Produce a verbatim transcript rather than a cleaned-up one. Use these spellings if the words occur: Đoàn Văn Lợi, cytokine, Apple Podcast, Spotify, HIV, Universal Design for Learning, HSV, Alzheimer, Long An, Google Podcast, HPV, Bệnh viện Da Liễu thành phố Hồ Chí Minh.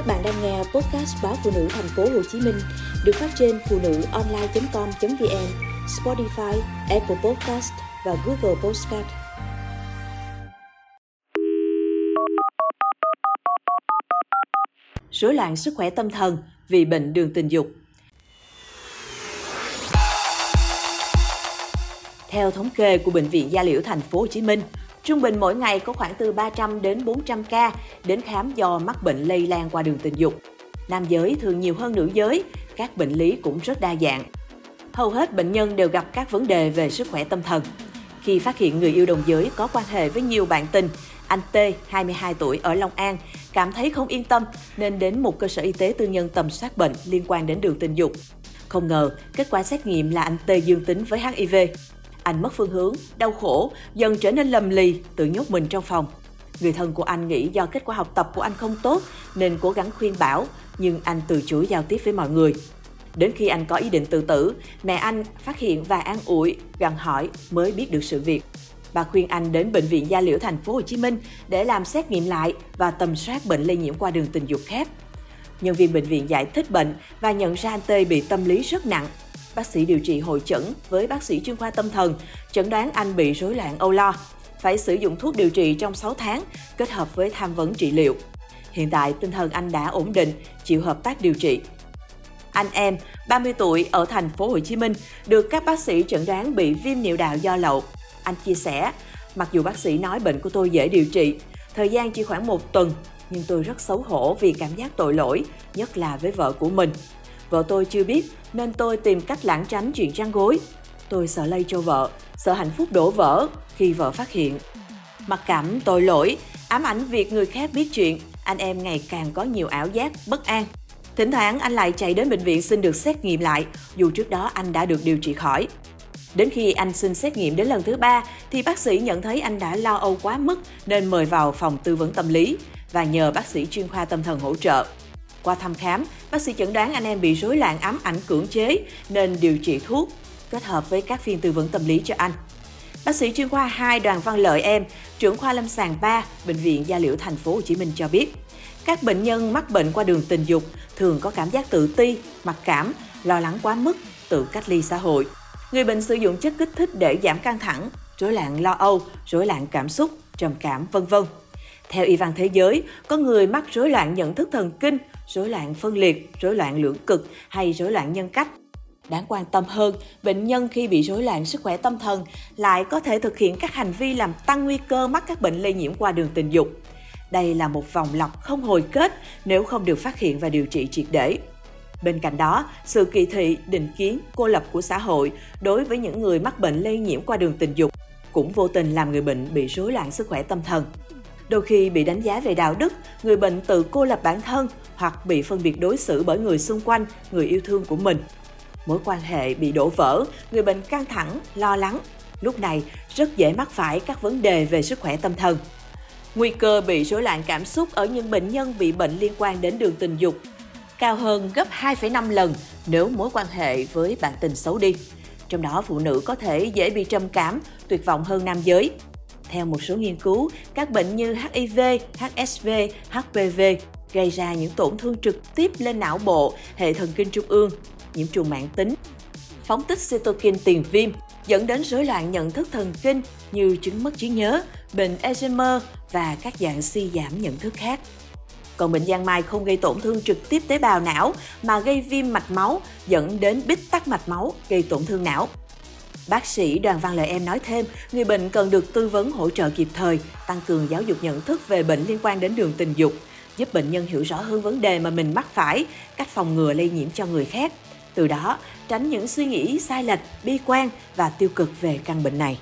Các bạn đang nghe podcast báo phụ nữ thành phố Hồ Chí Minh được phát trên phụ nữ online chấm com chấm vn, Spotify, Apple Podcast và Google Podcast. Rối loạn sức khỏe tâm thần vì bệnh đường tình dục. Theo thống kê của Bệnh viện Da Liễu thành phố Hồ Chí Minh, trung bình mỗi ngày có khoảng từ ba trăm đến bốn trăm ca đến khám do mắc bệnh lây lan qua đường tình dục. Nam giới thường nhiều hơn nữ giới, các bệnh lý cũng rất đa dạng. Hầu hết bệnh nhân đều gặp các vấn đề về sức khỏe tâm thần. Khi phát hiện người yêu đồng giới có quan hệ với nhiều bạn tình, anh T, hai mươi hai tuổi ở Long An, cảm thấy không yên tâm nên đến một cơ sở y tế tư nhân tầm soát bệnh liên quan đến đường tình dục. Không ngờ, kết quả xét nghiệm là anh T dương tính với hát i vê. Anh mất phương hướng, đau khổ, dần trở nên lầm lì, tự nhốt mình trong phòng. Người thân của anh nghĩ do kết quả học tập của anh không tốt nên cố gắng khuyên bảo, nhưng anh từ chối giao tiếp với mọi người. Đến khi anh có ý định tự tử, mẹ anh phát hiện và an ủi, gặng hỏi mới biết được sự việc. Bà khuyên anh đến Bệnh viện Da Liễu thành phố Hồ Chí Minh để làm xét nghiệm lại và tầm soát bệnh lây nhiễm qua đường tình dục khác. Nhân viên bệnh viện giải thích bệnh và nhận ra anh Tê bị tâm lý rất nặng. Bác sĩ điều trị hội chẩn với bác sĩ chuyên khoa tâm thần, chẩn đoán anh bị rối loạn âu lo, phải sử dụng thuốc điều trị trong sáu tháng, kết hợp với tham vấn trị liệu. Hiện tại, tinh thần anh đã ổn định, chịu hợp tác điều trị. Anh em, ba mươi tuổi, ở thành phố Hồ Chí Minh, được các bác sĩ chẩn đoán bị viêm niệu đạo do lậu. Anh chia sẻ, mặc dù bác sĩ nói bệnh của tôi dễ điều trị, thời gian chỉ khoảng một tuần, nhưng tôi rất xấu hổ vì cảm giác tội lỗi, nhất là với vợ của mình. Vợ tôi chưa biết nên tôi tìm cách lảng tránh chuyện chăn gối. Tôi sợ lây cho vợ, sợ hạnh phúc đổ vỡ khi vợ phát hiện. Mặc cảm, tội lỗi, ám ảnh việc người khác biết chuyện, anh em ngày càng có nhiều ảo giác, bất an. Thỉnh thoảng anh lại chạy đến bệnh viện xin được xét nghiệm lại, dù trước đó anh đã được điều trị khỏi. Đến khi anh xin xét nghiệm đến lần thứ ba thì bác sĩ nhận thấy anh đã lo âu quá mức nên mời vào phòng tư vấn tâm lý và nhờ bác sĩ chuyên khoa tâm thần hỗ trợ. Qua thăm khám, bác sĩ chẩn đoán anh em bị rối loạn ám ảnh cưỡng chế nên điều trị thuốc, kết hợp với các phiên tư vấn tâm lý cho anh. Bác sĩ chuyên khoa hai Đoàn Văn Lợi em, trưởng khoa lâm sàng ba, Bệnh viện Da Liễu thành phố Hồ Chí Minh cho biết, các bệnh nhân mắc bệnh qua đường tình dục thường có cảm giác tự ti, mặc cảm, lo lắng quá mức, tự cách ly xã hội. Người bệnh sử dụng chất kích thích để giảm căng thẳng, rối loạn lo âu, rối loạn cảm xúc, trầm cảm, vân vân. Theo y văn thế giới, có người mắc rối loạn nhận thức thần kinh, rối loạn phân liệt, rối loạn lưỡng cực hay rối loạn nhân cách. Đáng quan tâm hơn, bệnh nhân khi bị rối loạn sức khỏe tâm thần lại có thể thực hiện các hành vi làm tăng nguy cơ mắc các bệnh lây nhiễm qua đường tình dục. Đây là một vòng lặp không hồi kết nếu không được phát hiện và điều trị triệt để. Bên cạnh đó, sự kỳ thị, định kiến, cô lập của xã hội đối với những người mắc bệnh lây nhiễm qua đường tình dục cũng vô tình làm người bệnh bị rối loạn sức khỏe tâm thần. Đôi khi bị đánh giá về đạo đức, người bệnh tự cô lập bản thân hoặc bị phân biệt đối xử bởi người xung quanh, người yêu thương của mình. Mối quan hệ bị đổ vỡ, người bệnh căng thẳng, lo lắng. Lúc này, rất dễ mắc phải các vấn đề về sức khỏe tâm thần. Nguy cơ bị rối loạn cảm xúc ở những bệnh nhân bị bệnh liên quan đến đường tình dục cao hơn gấp hai phẩy năm lần nếu mối quan hệ với bạn tình xấu đi. Trong đó, phụ nữ có thể dễ bị trầm cảm, tuyệt vọng hơn nam giới. Theo một số nghiên cứu, các bệnh như hát i vê, hát ét vê, hát pê vê gây ra những tổn thương trực tiếp lên não bộ, hệ thần kinh trung ương, nhiễm trùng mãn tính, phóng tích cytokine tiền viêm, dẫn đến rối loạn nhận thức thần kinh như chứng mất trí nhớ, bệnh Alzheimer và các dạng suy giảm nhận thức khác. Còn bệnh giang mai không gây tổn thương trực tiếp tế bào não mà gây viêm mạch máu, dẫn đến bít tắc mạch máu, gây tổn thương não. Bác sĩ Đoàn Văn Lợi em nói thêm, người bệnh cần được tư vấn hỗ trợ kịp thời, tăng cường giáo dục nhận thức về bệnh liên quan đến đường tình dục, giúp bệnh nhân hiểu rõ hơn vấn đề mà mình mắc phải, cách phòng ngừa lây nhiễm cho người khác. Từ đó, tránh những suy nghĩ sai lệch, bi quan và tiêu cực về căn bệnh này.